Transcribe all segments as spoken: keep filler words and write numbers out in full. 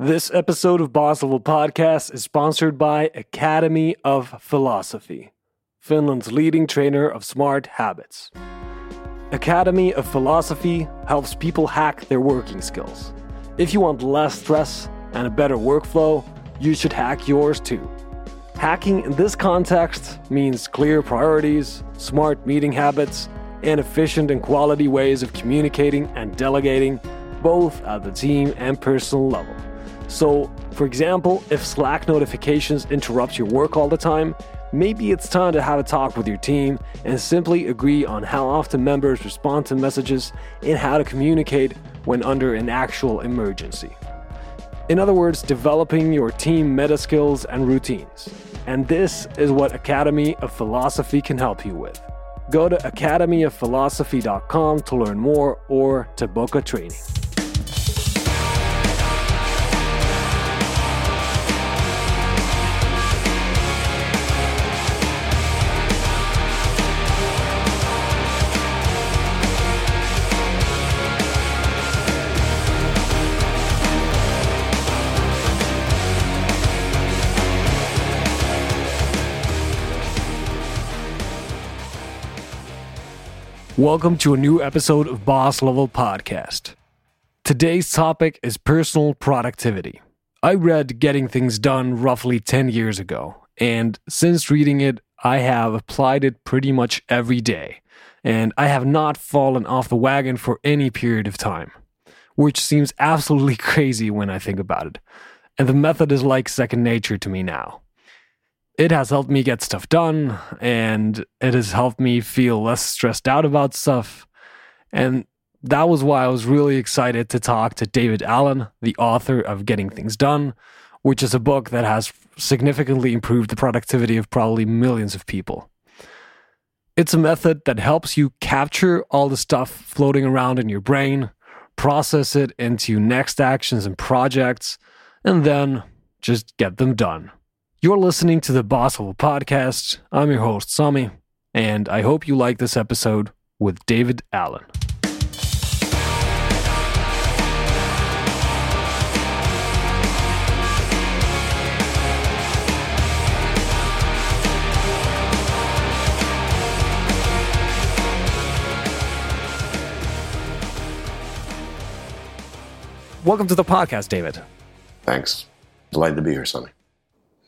This episode of Boss Level Podcast is sponsored by Academy of Philosophy, Finland's leading trainer of smart habits. Academy of Philosophy helps people hack their working skills. If you want less stress and a better workflow, you should hack yours too. Hacking in this context means clear priorities, smart meeting habits, and efficient and quality ways of communicating and delegating, both at the team and personal level. So, for example, if Slack notifications interrupt your work all the time, maybe it's time to have a talk with your team and simply agree on how often members respond to messages and how to communicate when under an actual emergency. In other words, developing your team meta skills and routines. And this is what Academy of Philosophy can help you with. Go to academy of philosophy dot com to learn more or to book a training. Welcome to a new episode of Boss Level Podcast. Today's topic is personal productivity. I read Getting Things Done roughly ten years ago, and since reading it, I have applied it pretty much every day, and I have not fallen off the wagon for any period of time, which seems absolutely crazy when I think about it. And the method is like second nature to me now. It has helped me get stuff done, and it has helped me feel less stressed out about stuff. And that was why I was really excited to talk to David Allen, the author of Getting Things Done, which is a book that has significantly improved the productivity of probably millions of people. It's a method that helps you capture all the stuff floating around in your brain, process it into next actions and projects, and then just get them done. You're listening to the Boss Level Podcast. I'm your host, Sami, and I hope you like this episode with David Allen. Welcome to the podcast, David. Thanks. Delighted to be here, Sami.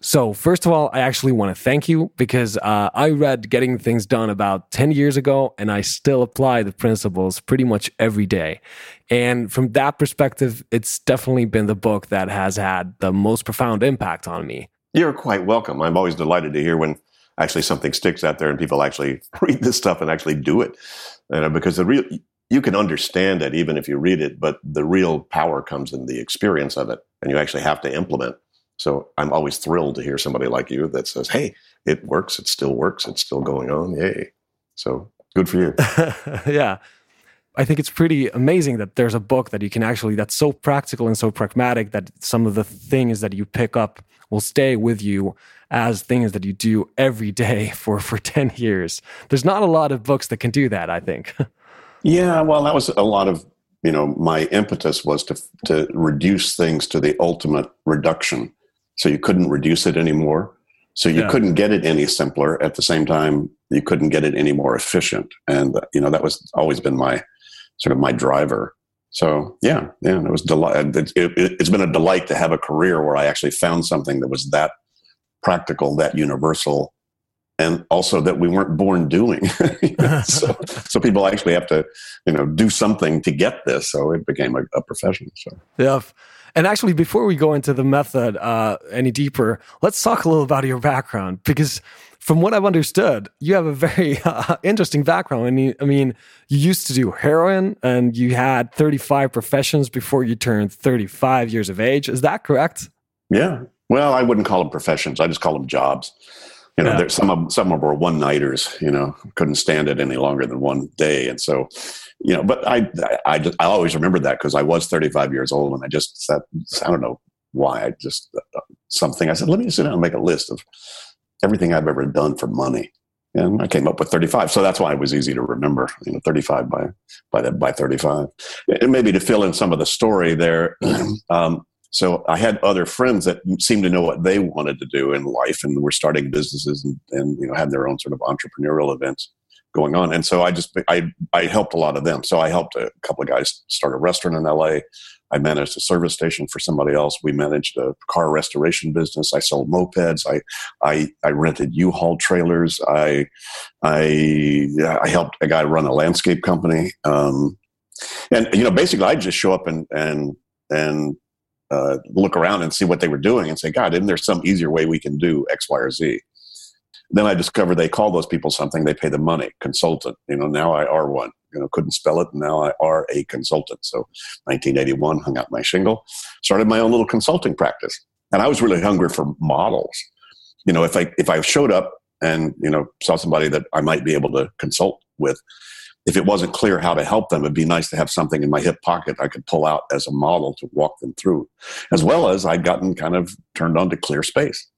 So first of all, I actually want to thank you because uh, I read Getting Things Done about ten years ago, and I still apply the principles pretty much every day. And from that perspective, it's definitely been the book that has had the most profound impact on me. You're quite welcome. I'm always delighted to hear when actually something sticks out there and people actually read this stuff and actually do it. You know, because the real, you can understand it even if you read it, but the real power comes in the experience of it, and you actually have to implement. So I'm always thrilled to hear somebody like you that says, hey, it works, it still works, it's still going on, yay. So good for you. Yeah. I think it's pretty amazing that there's a book that you can actually, that's so practical and so pragmatic that some of the things that you pick up will stay with you as things that you do every day for, for ten years. There's not a lot of books that can do that, I think. Yeah, well, that was a lot of, you know, my impetus was to to reduce things to the ultimate reduction. So you couldn't reduce it anymore. So you yeah. couldn't get it any simpler. At the same time, you couldn't get it any more efficient. And, you know, that was always been my sort of my driver. So, yeah, yeah, it was delight. It, it, it's been a delight to have a career where I actually found something that was that practical, that universal, and also that we weren't born doing. you know, so, so people actually have to, you know, do something to get this. So it became a, a profession. So. Yeah. And actually, before we go into the method uh, any deeper, let's talk a little about your background, because from what I've understood, you have a very uh, interesting background. I mean, I mean, you used to do heroin, and you had thirty-five professions before you turned thirty-five years of age. Is that correct? Yeah. Well, I wouldn't call them professions. I just call them jobs. You know, yeah. there's some of some of them were one nighters. You know, couldn't stand it any longer than one day, and so, you know. But I, I, I, I always remember that because I was thirty-five years old, and I just sat, I don't know why. I just uh, something. I said, let me sit down and make a list of everything I've ever done for money, and I came up with thirty-five. So that's why it was easy to remember. You know, thirty-five by by that by thirty-five. And maybe to fill in some of the story there, um, So I had other friends that seemed to know what they wanted to do in life and were starting businesses and, and you know, had their own sort of entrepreneurial events going on. And so I just, I, I helped a lot of them. So I helped a couple of guys start a restaurant in L A. I managed a service station for somebody else. We managed a car restoration business. I sold mopeds. I, I, I rented U-Haul trailers. I, I, I helped a guy run a landscape company. Um, and, you know, basically I just show up and, and, and, uh, look around and see what they were doing and say, God, isn't there some easier way we can do X, Y, or Z? Then I discovered they call those people something. They pay the money, consultant. You know, now I are one. You know, couldn't spell it, and now I are a consultant. So nineteen eighty-one, hung out my shingle, started my own little consulting practice. And I was really hungry for models. You know, if I if I showed up and, you know, saw somebody that I might be able to consult with, if it wasn't clear how to help them, it'd be nice to have something in my hip pocket I could pull out as a model to walk them through. As well as I'd gotten kind of turned on to clear space.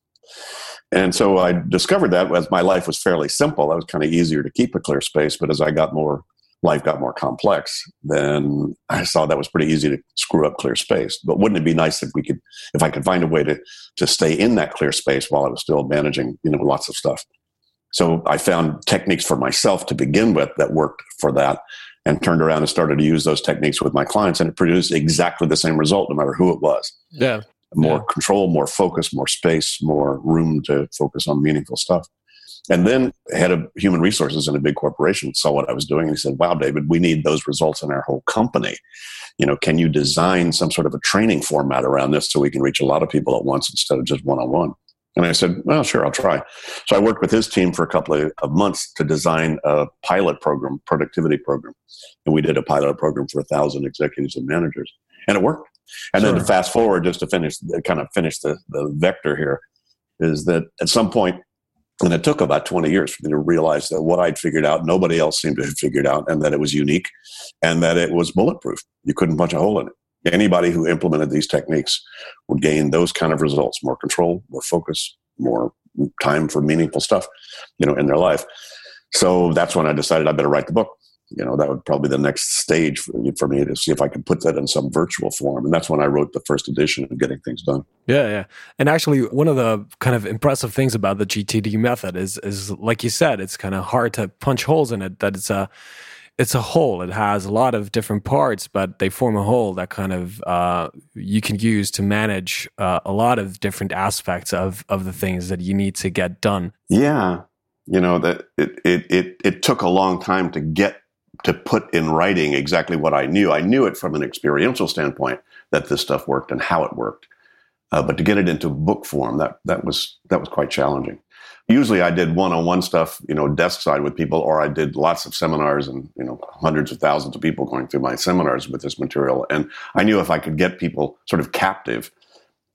And so I discovered that as my life was fairly simple, I was kind of easier to keep a clear space. But as I got more, life got more complex, then I saw that was pretty easy to screw up clear space. But wouldn't it be nice if we could, if I could find a way to, to stay in that clear space while I was still managing, you know, lots of stuff. So I found techniques for myself to begin with that worked for that, and turned around and started to use those techniques with my clients, and it produced exactly the same result no matter who it was. Yeah. More yeah. control, more focus, more space, more room to focus on meaningful stuff. And then head of human resources in a big corporation saw what I was doing, and he said, wow, David, we need those results in our whole company. You know, can you design some sort of a training format around this so we can reach a lot of people at once instead of just one-on-one? And I said, well, sure, I'll try. So I worked with his team for a couple of months to design a pilot program, productivity program. And we did a pilot program for a thousand executives and managers, and it worked. And sure. then to fast forward, just to finish, kind of finish the, the vector here, is that at some point, and it took about twenty years for me to realize that what I'd figured out, nobody else seemed to have figured out, and that it was unique, and that it was bulletproof. You couldn't punch a hole in it. Anybody who implemented these techniques would gain those kind of results, more control, more focus, more time for meaningful stuff, you know, in their life. So that's when I decided I better write the book. You know, that would probably be the next stage for me to see if I could put that in some virtual form. And that's when I wrote the first edition of Getting Things Done. Yeah, yeah. And actually, one of the kind of impressive things about the G T D method is, is like you said, it's kind of hard to punch holes in it, that it's a, it's a whole. It has a lot of different parts, but they form a whole that kind of uh, you can use to manage uh, a lot of different aspects of, of the things that you need to get done. Yeah. You know, that it, it, it, it took a long time to get to put in writing exactly what I knew. I knew it from an experiential standpoint that this stuff worked and how it worked. Uh, but to get it into book form, that that was that was quite challenging. Usually I did one-on-one stuff, you know, desk side with people, or I did lots of seminars and, you know, hundreds of thousands of people going through my seminars with this material. And I knew if I could get people sort of captive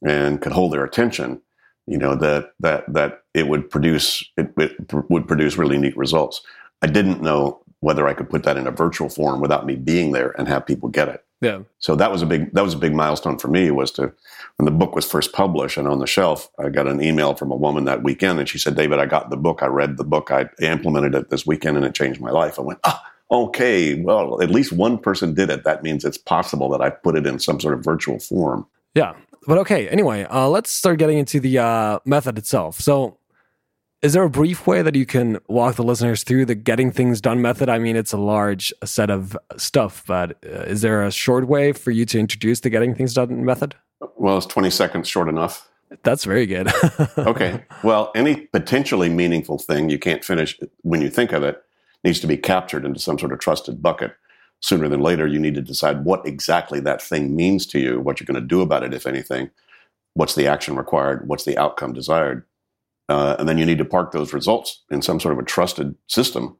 and could hold their attention, you know, that that that it would produce it, it pr- would produce really neat results. I didn't know whether I could put that in a virtual form without me being there and have people get it. Yeah. So that was a big, that was a big milestone for me, was to, when the book was first published and on the shelf, I got an email from a woman that weekend, and she said, David, I got the book. I read the book. I implemented it this weekend and it changed my life. I went, ah, okay, well, at least one person did it. That means it's possible that I put it in some sort of virtual form. Yeah. But okay. Anyway, uh, let's start getting into the uh, method itself. So, is there a brief way that you can walk the listeners through the Getting Things Done method? I mean, it's a large set of stuff, but is there a short way for you to introduce the Getting Things Done method? Well, is twenty seconds short enough? That's very good. Okay. Well, any potentially meaningful thing you can't finish when you think of it needs to be captured into some sort of trusted bucket. Sooner than later, you need to decide what exactly that thing means to you, what you're going to do about it, if anything, what's the action required, what's the outcome desired. Uh, and then you need to park those results in some sort of a trusted system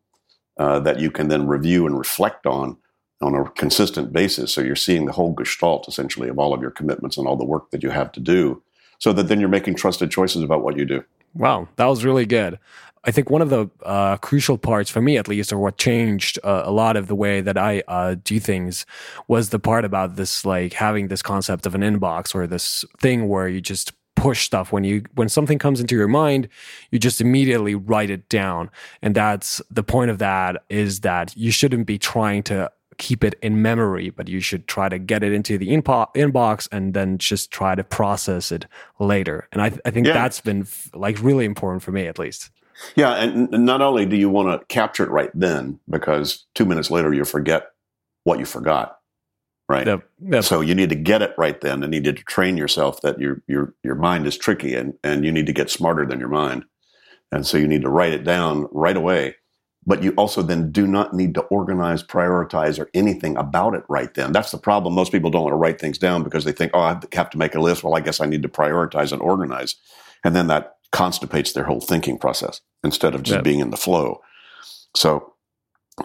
uh, that you can then review and reflect on on a consistent basis. So you're seeing the whole gestalt, essentially, of all of your commitments and all the work that you have to do, so that then you're making trusted choices about what you do. Wow, that was really good. I think one of the uh, crucial parts for me, at least, or what changed uh, a lot of the way that I uh, do things, was the part about this, like having this concept of an inbox, or this thing where you just push stuff. When you when something comes into your mind, you just immediately write it down. And that's the point of that, is that you shouldn't be trying to keep it in memory, but you should try to get it into the inpo- inbox and then just try to process it later. And I, th- I think yeah. that's been f- like really important for me, at least. Yeah, and not only do you want to capture it right then, because two minutes later you forget what you forgot, right? Yep, yep. So you need to get it right then, and you need to train yourself that your your your mind is tricky, and, and you need to get smarter than your mind. And so you need to write it down right away. But you also then do not need to organize, prioritize, or anything about it right then. That's the problem. Most people don't want to write things down because they think, oh, I have to make a list. Well, I guess I need to prioritize and organize. And then that constipates their whole thinking process instead of just yep. being in the flow. So,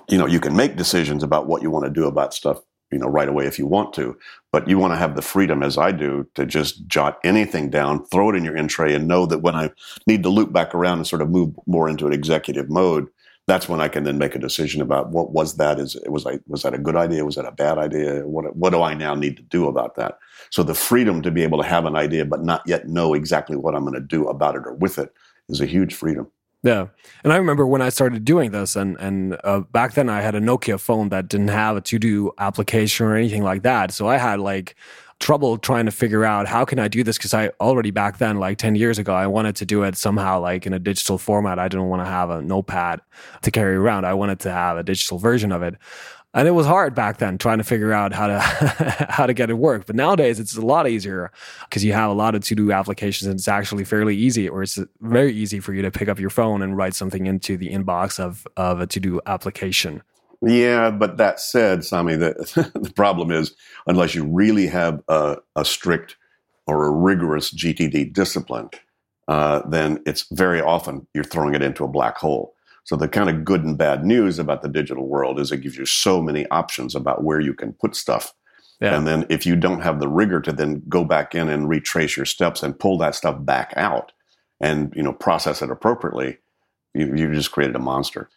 you know, you can make decisions about what you want to do about stuff, you know, right away if you want to, but you want to have the freedom, as I do, to just jot anything down, throw it in your in tray, and know that when I need to loop back around and sort of move more into an executive mode, that's when I can then make a decision about what was that? Is was I was that a good idea? Was that a bad idea? What what do I now need to do about that? So the freedom to be able to have an idea but not yet know exactly what I'm going to do about it or with it is a huge freedom. Yeah, and I remember when I started doing this, and and uh, back then I had a Nokia phone that didn't have a to-do application or anything like that. So I had like trouble trying to figure out how can I do this, because I already back then, like ten years ago, I wanted to do it somehow like in a digital format. I didn't want to have a notepad to carry around. I wanted to have a digital version of it. And it was hard back then trying to figure out how to how to get it work. But nowadays it's a lot easier because you have a lot of to-do applications, and it's actually fairly easy, or it's very easy for you to pick up your phone and write something into the inbox of, of a to-do application. Yeah, but that said, Sami, the, the problem is unless you really have a, a strict or a rigorous G T D discipline, uh, then it's very often you're throwing it into a black hole. So the kind of good and bad news about the digital world is it gives you so many options about where you can put stuff. Yeah. And then if you don't have the rigor to then go back in and retrace your steps and pull that stuff back out and, you know, process it appropriately, you, you just created a monster.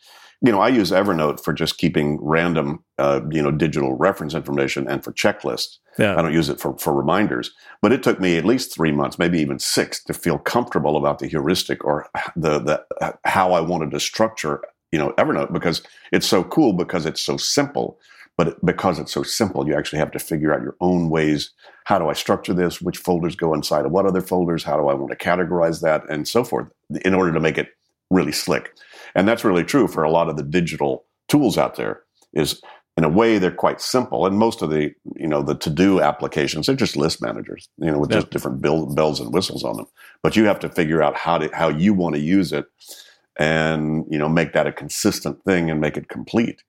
You know, I use Evernote for just keeping random, uh, you know, digital reference information and for checklists. Yeah. I don't use it for, for reminders. But it took me at least three months, maybe even six, to feel comfortable about the heuristic or the the how I wanted to structure, you know, Evernote, because it's so cool, because it's so simple. But because it's so simple, you actually have to figure out your own ways. How do I structure this? Which folders go inside of what other folders? How do I want to categorize that? And so forth, in order to make it really slick. And that's really true for a lot of the digital tools out there. Is in a way they're quite simple, and most of the, you know, the to-do applications are just list managers, you know, with yeah. just different bill, bells and whistles on them. But you have to figure out how to how you want to use it, and, you know, make that a consistent thing and make it complete.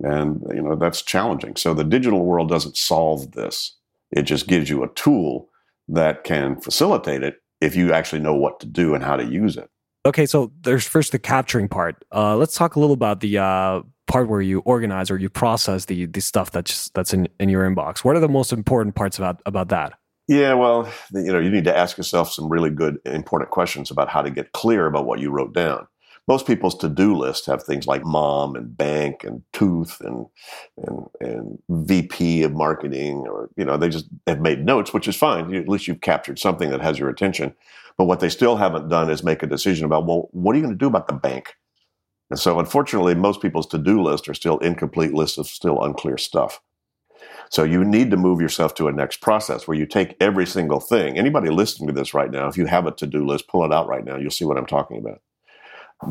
And, you know, that's challenging. So the digital world doesn't solve this. It just gives you a tool that can facilitate it if you actually know what to do and how to use it. Okay, so there's first the capturing part. Uh, let's talk a little about the uh, part where you organize or you process the the stuff that's just, that's in, in your inbox. What are the most important parts about about that? Yeah, well, you know, you need to ask yourself some really good, important questions about how to get clear about what you wrote down. Most people's to-do lists have things like mom and bank and tooth and and and V P of marketing, or, you know, they just have made notes, which is fine. You, at least you've captured something that has your attention. But what they still haven't done is make a decision about, well, what are you going to do about the bank? And so, unfortunately, most people's to-do lists are still incomplete lists of still unclear stuff. So you need to move yourself to a next process where you take every single thing. Anybody listening to this right now, if you have a to-do list, pull it out right now. You'll see what I'm talking about.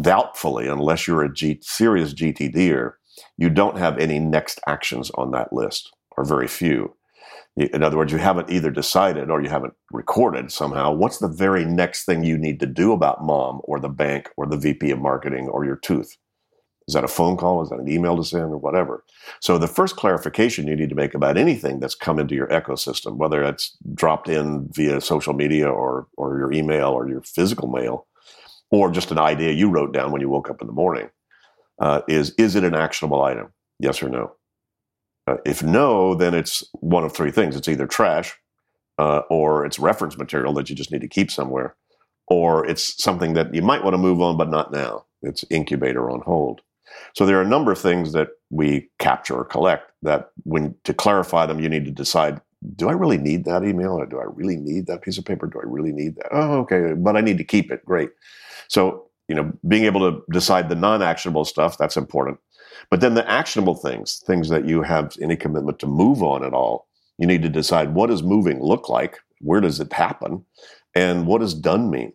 Doubtfully, unless you're a G- serious GTDer, you don't have any next actions on that list, or very few. In other words, you haven't either decided or you haven't recorded somehow what's the very next thing you need to do about mom or the bank or the V P of marketing or your tooth. Is that a phone call? Is that an email to send, or whatever? So the first clarification you need to make about anything that's come into your ecosystem, whether it's dropped in via social media or or your email or your physical mail, or just an idea you wrote down when you woke up in the morning, uh, is, is it an actionable item? Yes or no? Uh, if no, then it's one of three things. It's either trash, uh, or it's reference material that you just need to keep somewhere, or it's something that you might want to move on, but not now. It's incubator on hold. So there are a number of things that we capture or collect that, when to clarify them, you need to decide, do I really need that email? Or do I really need that piece of paper? Do I really need that? Oh, okay, but I need to keep it. Great. So, you know, being able to decide the non-actionable stuff, that's important. But then the actionable things, things that you have any commitment to move on at all, you need to decide, what does moving look like? Where does it happen? And what does done mean?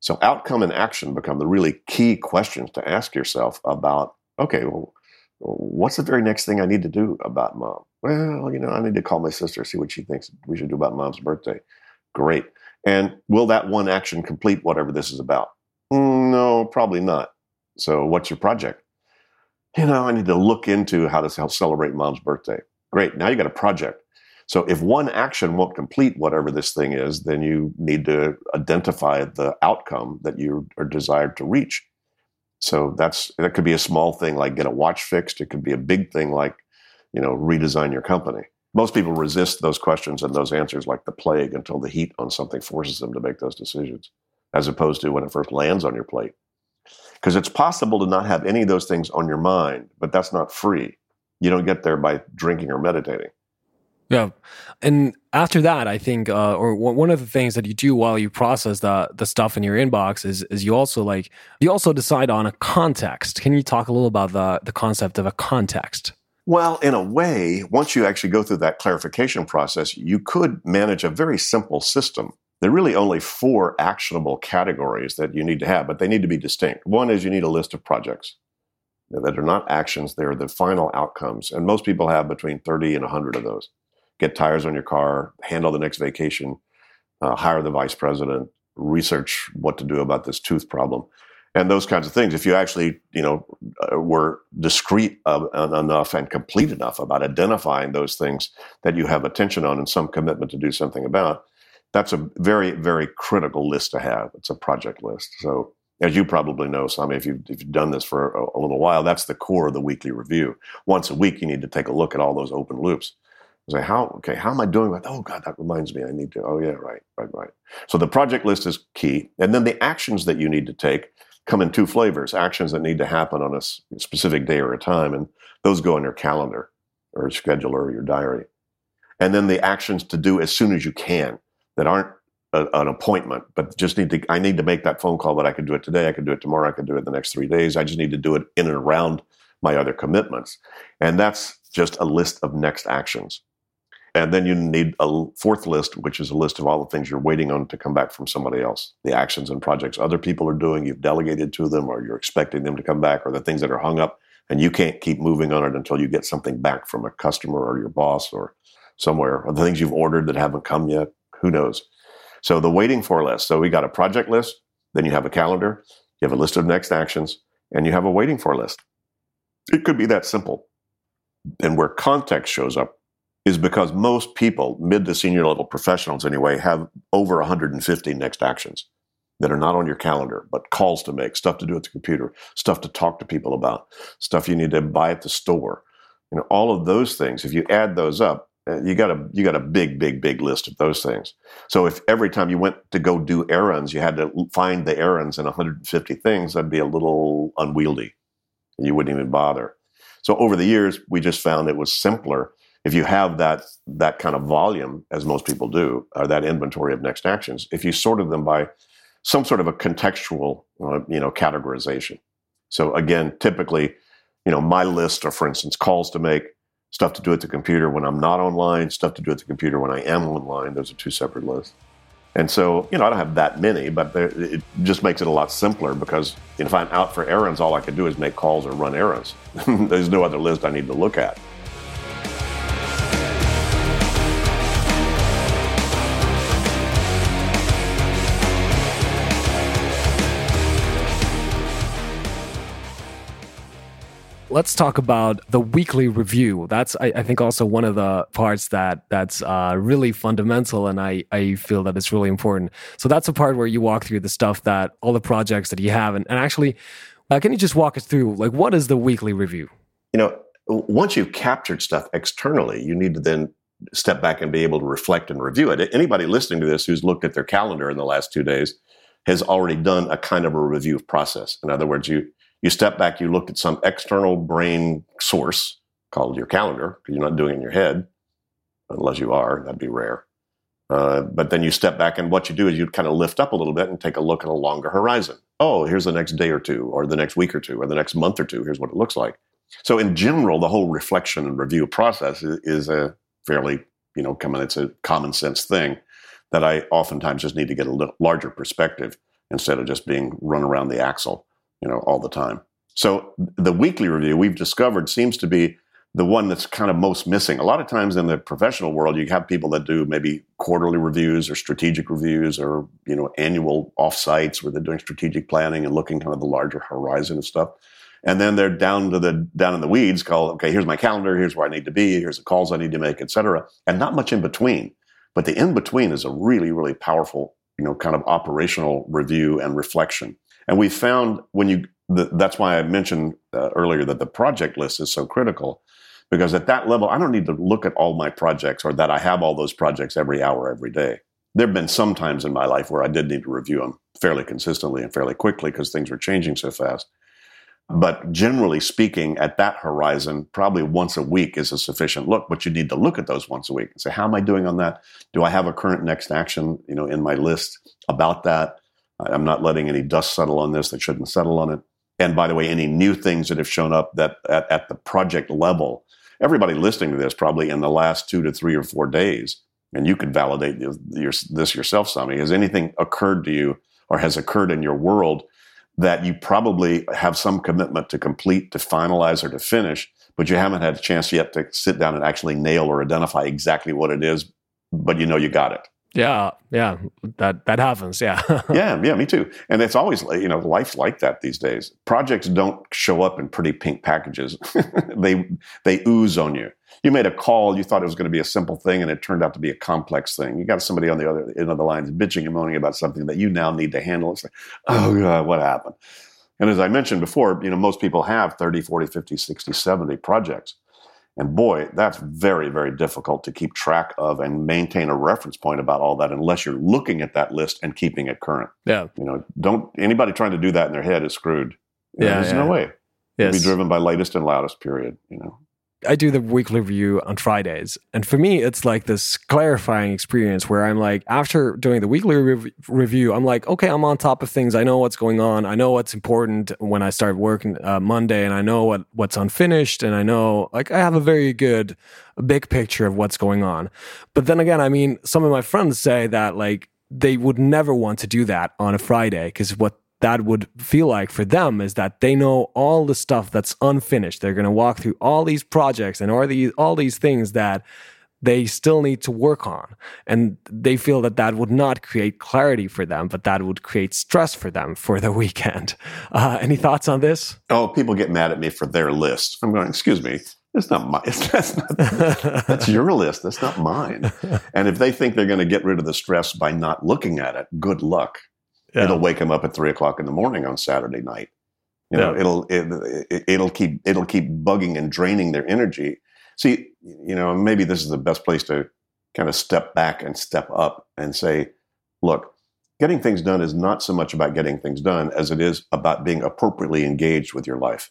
So outcome and action become the really key questions to ask yourself about, okay, well, what's the very next thing I need to do about Mom? Well, you know, I need to call my sister, see what she thinks we should do about Mom's birthday. Great. And will that one action complete whatever this is about? No, probably not. So what's your project? You know, I need to look into how to celebrate Mom's birthday. Great. Now you got a project. So if one action won't complete whatever this thing is, then you need to identify the outcome that you are desired to reach. So that's that could be a small thing like get a watch fixed. It could be a big thing like, you know, redesign your company. Most people resist those questions and those answers like the plague until the heat on something forces them to make those decisions, as opposed to when it first lands on your plate. Because it's possible to not have any of those things on your mind, but that's not free. You don't get there by drinking or meditating. Yeah. And after that, I think, uh, or w- one of the things that you do while you process the, the stuff in your inbox is is you also like, you also decide on a context. Can you talk a little about the, the concept of a context? Well, in a way, once you actually go through that clarification process, you could manage a very simple system. There are really only four actionable categories that you need to have, but they need to be distinct. One is you need a list of projects that are not actions. They're the final outcomes. And most people have between thirty and one hundred of those. Get tires on your car, handle the next vacation, uh, hire the vice president, research what to do about this tooth problem, and those kinds of things. If you actually, you know, uh, were discreet uh, enough and complete enough about identifying those things that you have attention on and some commitment to do something about, that's a very, very critical list to have. It's a project list. So as you probably know, Sami, if you've, if you've done this for a, a little while, that's the core of the weekly review. Once a week, you need to take a look at all those open loops. Say, how, okay, how am I doing? Oh, God, that reminds me. I need to, oh, yeah, right, right, right. So the project list is key. And then the actions that you need to take come in two flavors, actions that need to happen on a specific day or a time, and those go in your calendar or your scheduler or your diary. And then the actions to do as soon as you can that aren't a, an appointment, but just need to, I need to make that phone call, but I can do it today, I can do it tomorrow, I can do it the next three days. I just need to do it in and around my other commitments. And that's just a list of next actions. And then you need a fourth list, which is a list of all the things you're waiting on to come back from somebody else. The actions and projects other people are doing, you've delegated to them, or you're expecting them to come back, or the things that are hung up, and you can't keep moving on it until you get something back from a customer or your boss or somewhere, or the things you've ordered that haven't come yet, who knows. So the waiting for list. So we got a project list, then you have a calendar, you have a list of next actions, and you have a waiting for list. It could be that simple. And where context shows up is because most people, mid to senior level professionals anyway, have over one hundred fifty next actions that are not on your calendar, but calls to make, stuff to do at the computer, stuff to talk to people about, stuff you need to buy at the store. You know, all of those things, if you add those up, you got a you got a big, big, big list of those things. So if every time you went to go do errands, you had to find the errands in one hundred fifty things, that'd be a little unwieldy. You wouldn't even bother. So over the years, we just found it was simpler if you have that that kind of volume, as most people do, or that inventory of next actions, if you sorted them by some sort of a contextual, uh, you know, categorization. So again, typically, you know, my list are, for instance, calls to make, stuff to do at the computer when I'm not online, stuff to do at the computer when I am online. Those are two separate lists. And so, you know, I don't have that many, but there, it just makes it a lot simpler because if I'm out for errands, all I can do is make calls or run errands. There's no other list I need to look at. Let's talk about the weekly review. That's, I, I think, also one of the parts that that's uh, really fundamental, and I, I feel that it's really important. So that's the part where you walk through the stuff that, all the projects that you have. And, and actually, uh, can you just walk us through, like, what is the weekly review? You know, once you've captured stuff externally, you need to then step back and be able to reflect and review it. Anybody listening to this who's looked at their calendar in the last two days has already done a kind of a review process. In other words, you... You step back, you look at some external brain source called your calendar, because you're not doing it in your head, unless you are, that'd be rare. Uh, but then you step back, and what you do is you kind of lift up a little bit and take a look at a longer horizon. Oh, here's the next day or two, or the next week or two, or the next month or two, here's what it looks like. So in general, the whole reflection and review process is, is a fairly, you know, come on, it's a common sense thing that I oftentimes just need to get a l- larger perspective instead of just being run around the axle, you know, all the time. So the weekly review we've discovered seems to be the one that's kind of most missing. A lot of times in the professional world, you have people that do maybe quarterly reviews or strategic reviews or, you know, annual offsites where they're doing strategic planning and looking kind of the larger horizon and stuff. And then they're down to the down in the weeds, call, okay, here's my calendar, here's where I need to be, here's the calls I need to make, et cetera. And not much in between. But the in-between is a really, really powerful, you know, kind of operational review and reflection. And we found when you, the, that's why I mentioned uh, earlier that the project list is so critical, because at that level, I don't need to look at all my projects or that I have all those projects every hour, every day. There have been some times in my life where I did need to review them fairly consistently and fairly quickly because things were changing so fast. But generally speaking, at that horizon, probably once a week is a sufficient look, but you need to look at those once a week and say, how am I doing on that? Do I have a current next action, you know, in my list about that? I'm not letting any dust settle on this that shouldn't settle on it. And by the way, any new things that have shown up that at, at the project level, everybody listening to this probably in the last two to three or four days, and you could validate your, your, this yourself, Sami, has anything occurred to you or has occurred in your world that you probably have some commitment to complete, to finalize, or to finish, but you haven't had a chance yet to sit down and actually nail or identify exactly what it is, but you know you got it. Yeah, yeah, that that happens, yeah. yeah, yeah, me too. And it's always, you know, life's like that these days. Projects don't show up in pretty pink packages. they they ooze on you. You made a call, you thought it was going to be a simple thing, and it turned out to be a complex thing. You got somebody on the other end of the line bitching and moaning about something that you now need to handle. It's like, oh, God, what happened? And as I mentioned before, you know, most people have thirty, forty, fifty, sixty, seventy projects. And boy, that's very, very difficult to keep track of and maintain a reference point about all that unless you're looking at that list and keeping it current. Yeah. You know, don't anybody trying to do that in their head is screwed. You yeah. Know, there's yeah. no way. Yes. You'll be driven by latest and loudest, period, you know. I do the weekly review on Fridays. And for me, it's like this clarifying experience where I'm like, after doing the weekly re- review, I'm like, okay, I'm on top of things. I know what's going on. I know what's important when I start working uh, Monday, and I know what, what's unfinished. And I know, like, I have a very good big picture of what's going on. But then again, I mean, some of my friends say that, like, they would never want to do that on a Friday because what that would feel like for them is that they know all the stuff that's unfinished. They're going to walk through all these projects and all these, all these things that they still need to work on. And they feel that that would not create clarity for them, but that would create stress for them for the weekend. Uh, any thoughts on this? Oh, people get mad at me for their list. I'm going, excuse me, it's not my, it's, that's, not, that's your list. That's not mine. And if they think they're going to get rid of the stress by not looking at it, good luck. Yeah. It'll wake them up at three o'clock in the morning on Saturday night. You know, yeah. it'll it, it, it'll keep it'll keep bugging and draining their energy. See, you know, maybe this is the best place to kind of step back and step up and say, look, getting things done is not so much about getting things done as it is about being appropriately engaged with your life.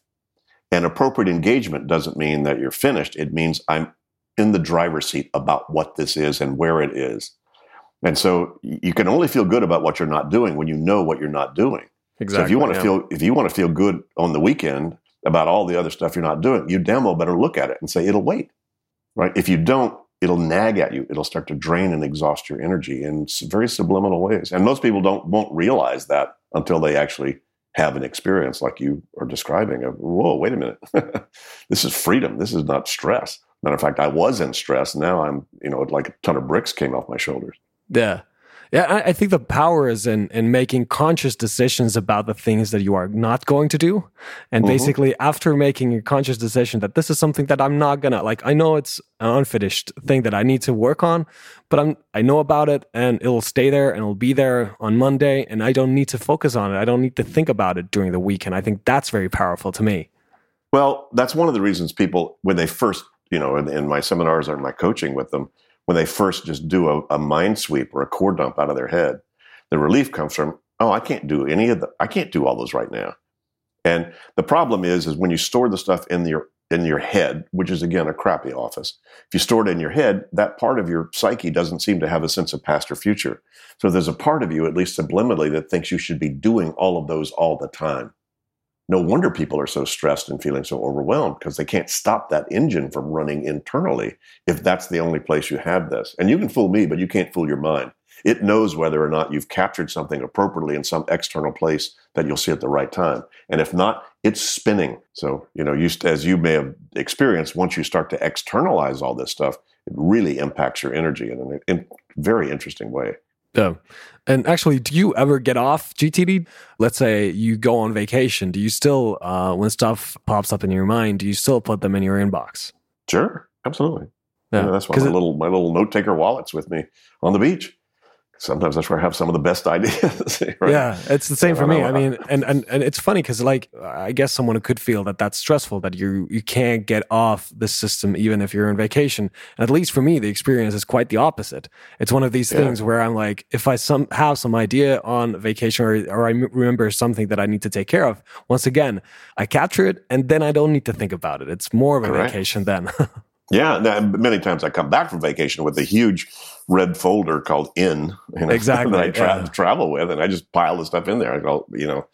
And appropriate engagement doesn't mean that you're finished. It means I'm in the driver's seat about what this is and where it is. And so you can only feel good about what you're not doing when you know what you're not doing. Exactly. So if you want to yeah. feel if you want to feel good on the weekend about all the other stuff you're not doing, you damn well better look at it and say it'll wait. Right? If you don't, it'll nag at you. It'll start to drain and exhaust your energy in very subliminal ways. And most people don't won't realize that until they actually have an experience like you are describing of, whoa, wait a minute. This is freedom. This is not stress. Matter of fact, I was in stress. Now I'm, you know, like a ton of bricks came off my shoulders. Yeah. Yeah, I think the power is in, in making conscious decisions about the things that you are not going to do. And mm-hmm. basically, after making a conscious decision that this is something that I'm not going to, like, I know it's an unfinished thing that I need to work on, but I'm, I know about it and it'll stay there and it'll be there on Monday and I don't need to focus on it. I don't need to think about it during the week. And I think that's very powerful to me. Well, that's one of the reasons people, when they first, you know, in, in my seminars or in my coaching with them, when they first just do a, a mind sweep or a core dump out of their head, the relief comes from, oh, I can't do any of the, I can't do all those right now. And the problem is, is when you store the stuff in your, in your head, which is again, a crappy office. If you store it in your head, that part of your psyche doesn't seem to have a sense of past or future. So there's a part of you, at least subliminally, that thinks you should be doing all of those all the time. No wonder people are so stressed and feeling so overwhelmed, because they can't stop that engine from running internally if that's the only place you have this. And you can fool me, but you can't fool your mind. It knows whether or not you've captured something appropriately in some external place that you'll see at the right time. And if not, it's spinning. So, you know, you, as you may have experienced, once you start to externalize all this stuff, it really impacts your energy in a in very interesting way. Yeah. And actually, do you ever get off G T D? Let's say you go on vacation. Do you still, uh, when stuff pops up in your mind, do you still put them in your inbox? Sure. Absolutely. Yeah. You know, that's why my it, little, my little note taker wallet's with me on the beach. Sometimes that's where I have some of the best ideas. Right? Yeah, it's the same for me. I mean, and, and, and it's funny because, like, I guess someone could feel that that's stressful, that you you can't get off the system even if you're on vacation. And at least for me, the experience is quite the opposite. It's one of these yeah. things where I'm like, if I some, have some idea on vacation or, or I m- remember something that I need to take care of, once again, I capture it and then I don't need to think about it. It's more of a Correct. vacation then. Yeah, and many times I come back from vacation with a huge red folder called "in," you know, exactly, that I tra- yeah. travel with, and I just pile the stuff in there. I go, you know,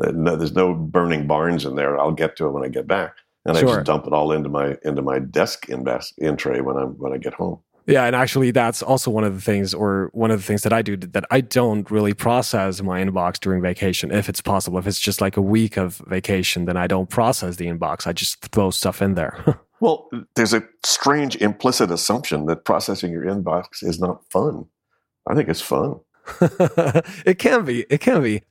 there's no burning barns in there. I'll get to it when I get back, and sure. I just dump it all into my into my desk in bas- in tray when I when I get home. Yeah, and actually, that's also one of the things, or one of the things that I do, that I don't really process my inbox during vacation, if it's possible. If it's just like a week of vacation, then I don't process the inbox. I just throw stuff in there. Well, there's a strange implicit assumption that processing your inbox is not fun. I think it's fun. It can be. It can be.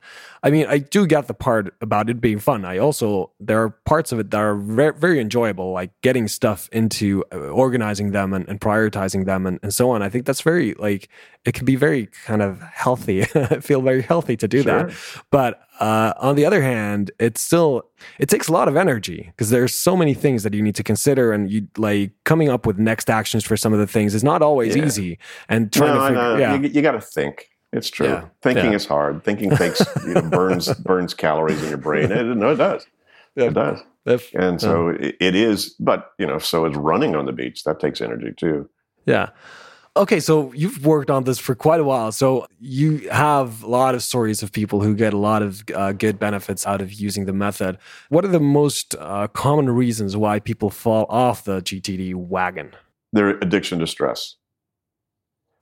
I mean, I do get the part about it being fun. I also, there are parts of it that are re- very enjoyable, like getting stuff into uh, organizing them and, and prioritizing them and, and so on. I think that's very, like, it can be very kind of healthy. I feel very healthy to do sure. that. But uh, on the other hand, it's still, it takes a lot of energy because there's so many things that you need to consider, and you like coming up with next actions for some of the things is not always yeah. easy. And trying no, to figure, no. yeah. you, you got to think. It's true. Yeah. Thinking yeah. is hard. Thinking takes you know, burns burns calories in your brain. It, no, it does. Yeah. It does. If, and so yeah. it, it is. But you know, so is running on the beach. That takes energy too. Yeah. Okay, so you've worked on this for quite a while. So you have a lot of stories of people who get a lot of uh, good benefits out of using the method. What are the most uh, common reasons why people fall off the G T D wagon? Their addiction to stress.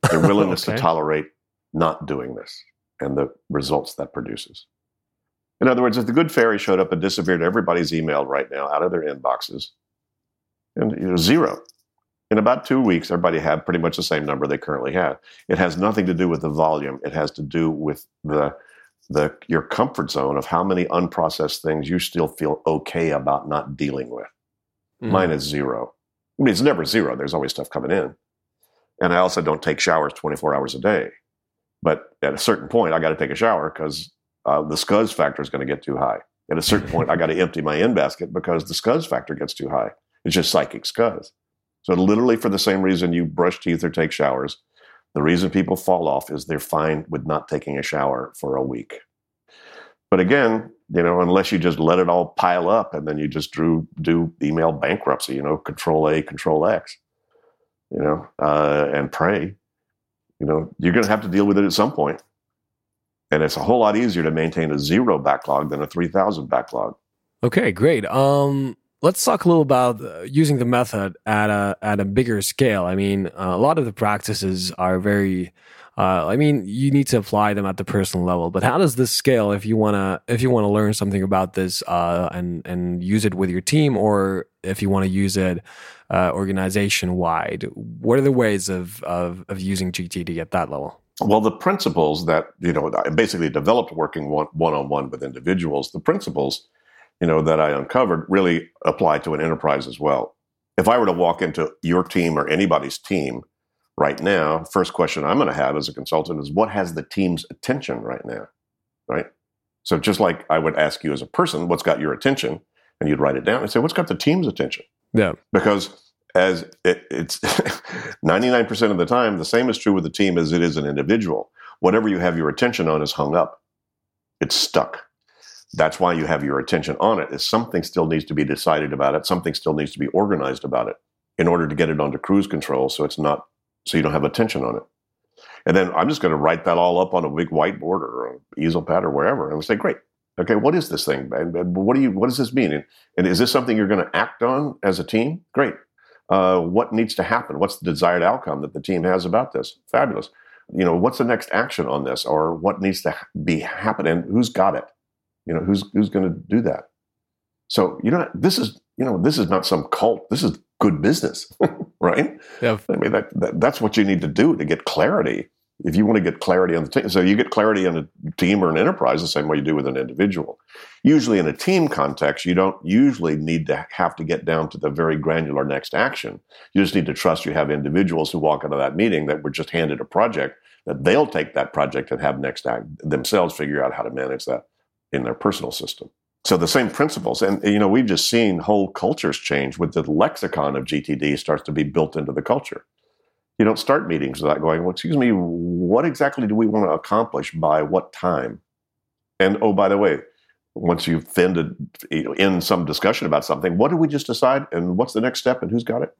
Their willingness okay. to tolerate not doing this and the results that produces. In other words, if the good fairy showed up and disappeared everybody's email right now out of their inboxes, and you know, zero. In about two weeks, everybody had pretty much the same number they currently have. It has nothing to do with the volume. It has to do with the the your comfort zone of how many unprocessed things you still feel okay about not dealing with. Mm-hmm. Mine is zero. I mean, it's never zero. There's always stuff coming in. And I also don't take showers twenty-four hours a day. But at a certain point, I got to take a shower because uh, the scuzz factor is going to get too high. At a certain point, I got to empty my in basket because the scuzz factor gets too high. It's just psychic scuzz. So literally for the same reason you brush teeth or take showers, the reason people fall off is they're fine with not taking a shower for a week. But again, you know, unless you just let it all pile up and then you just drew, do email bankruptcy, you know, control A, control X, you know, uh, and pray, you know, you're going to have to deal with it at some point. And it's a whole lot easier to maintain a zero backlog than a three thousand backlog. Okay, great. Um... Let's talk a little about using the method at a at a bigger scale. I mean, uh, a lot of the practices are very. Uh, I mean, you need to apply them at the personal level. But how does this scale if you wanna if you wanna learn something about this uh, and and use it with your team, or if you want to use it uh, organization wide? What are the ways of, of of using G T D at that level? Well, the principles that you know I basically developed working one on one with individuals. The principles. you know, that I uncovered really apply to an enterprise as well. If I were to walk into your team or anybody's team right now, first question I'm going to have as a consultant is what has the team's attention right now, right? So just like I would ask you as a person, what's got your attention? And you'd write it down and say, what's got the team's attention? Yeah. Because as it, it's ninety-nine percent of the time, the same is true with the team as it is an individual. Whatever you have your attention on is hung up. It's stuck. That's why you have your attention on it, is something still needs to be decided about it. Something still needs to be organized about it in order to get it onto cruise control so it's not, so you don't have attention on it. And then I'm just going to write that all up on a big whiteboard or an easel pad or wherever. And we say, great, Okay, what is this thing? What do you? What does this mean? And, and is this something you're going to act on as a team? Great. Uh, what needs to happen? What's the desired outcome that the team has about this? Fabulous. You know, what's the next action on this, or what needs to be happening? Who's got it? You know, who's who's going to do that? So you know, this is you know, this is not some cult. This is good business, right? Yeah. I mean, that, that that's what you need to do to get clarity. If you want to get clarity on the team, so you get clarity on a team or an enterprise the same way you do with an individual. Usually in a team context, you don't usually need to have to get down to the very granular next action. You just need to trust you have individuals who walk out of that meeting that were just handed a project, that they'll take that project and have next act themselves figure out how to manage that in their personal system. So the same principles. And, you know, we've just seen whole cultures change with the lexicon of G T D starts to be built into the culture. You don't start meetings without going, well, excuse me, what exactly do we want to accomplish by what time? And, oh, by the way, once you've ended in some discussion about something, what did we just decide and what's the next step and who's got it?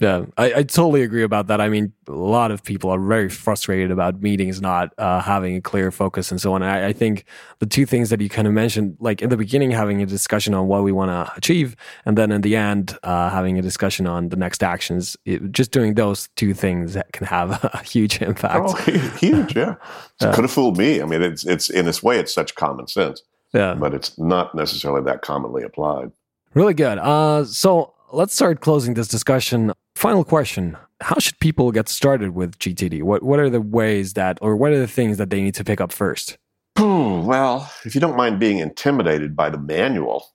Yeah, I, I totally agree about that. I mean, a lot of people are very frustrated about meetings not uh, having a clear focus and so on. And I, I think the two things that you kind of mentioned, like in the beginning, having a discussion on what we want to achieve, and then in the end, uh, having a discussion on the next actions, it, just doing those two things that can have a huge impact. Oh, huge, yeah. It uh, could have fooled me. I mean, it's it's in this way, it's such common sense, yeah, but it's not necessarily that commonly applied. Really good. Uh, so let's start closing this discussion. Final question. How should people get started with G T D? What what are the ways that, or what are the things that they need to pick up first? Hmm, well, if you don't mind being intimidated by the manual,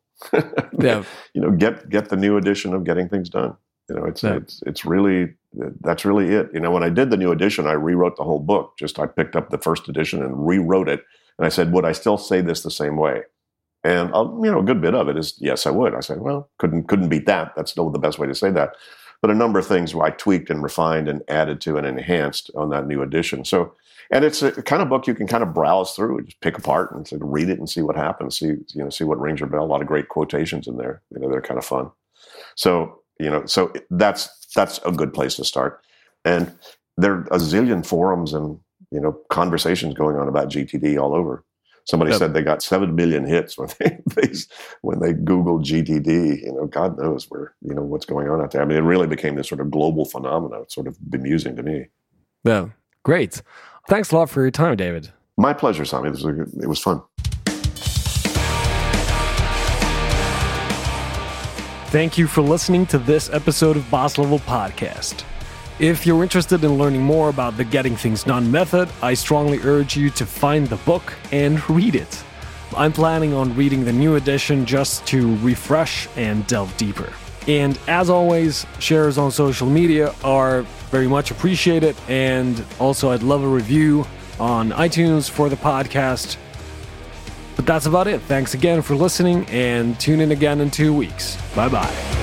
yeah. you know, get get the new edition of Getting Things Done. You know, it's yeah. it's it's really, that's really it. You know, when I did the new edition, I rewrote the whole book. Just I picked up the first edition and rewrote it. And I said, would I still say this the same way? And, I'll, you know, a good bit of it is, yes, I would. I said, well, couldn't couldn't beat that. That's still the best way to say that. But a number of things I tweaked and refined and added to and enhanced on that new edition. So, and it's a kind of book you can kind of browse through and just pick apart and sort of read it and see what happens. See, you know, see what rings your bell. A lot of great quotations in there. You know, they're kind of fun. So, you know, so that's that's a good place to start. And there are a zillion forums and you know conversations going on about G T D all over. Somebody yep. said they got seven million hits when they, they when they Googled G T D. You know, God knows where you know what's going on out there. I mean, it really became this sort of global phenomenon. It's sort of bemusing to me. Yeah, great. Thanks a lot for your time, David. My pleasure, Sami. It was a, it was fun. Thank you for listening to this episode of Boss Level Podcast. If you're interested in learning more about the Getting Things Done method, I strongly urge you to find the book and read it. I'm planning on reading the new edition just to refresh and delve deeper. And as always, shares on social media are very much appreciated. And also, I'd love a review on iTunes for the podcast. But that's about it. Thanks again for listening and tune in again in two weeks. Bye-bye.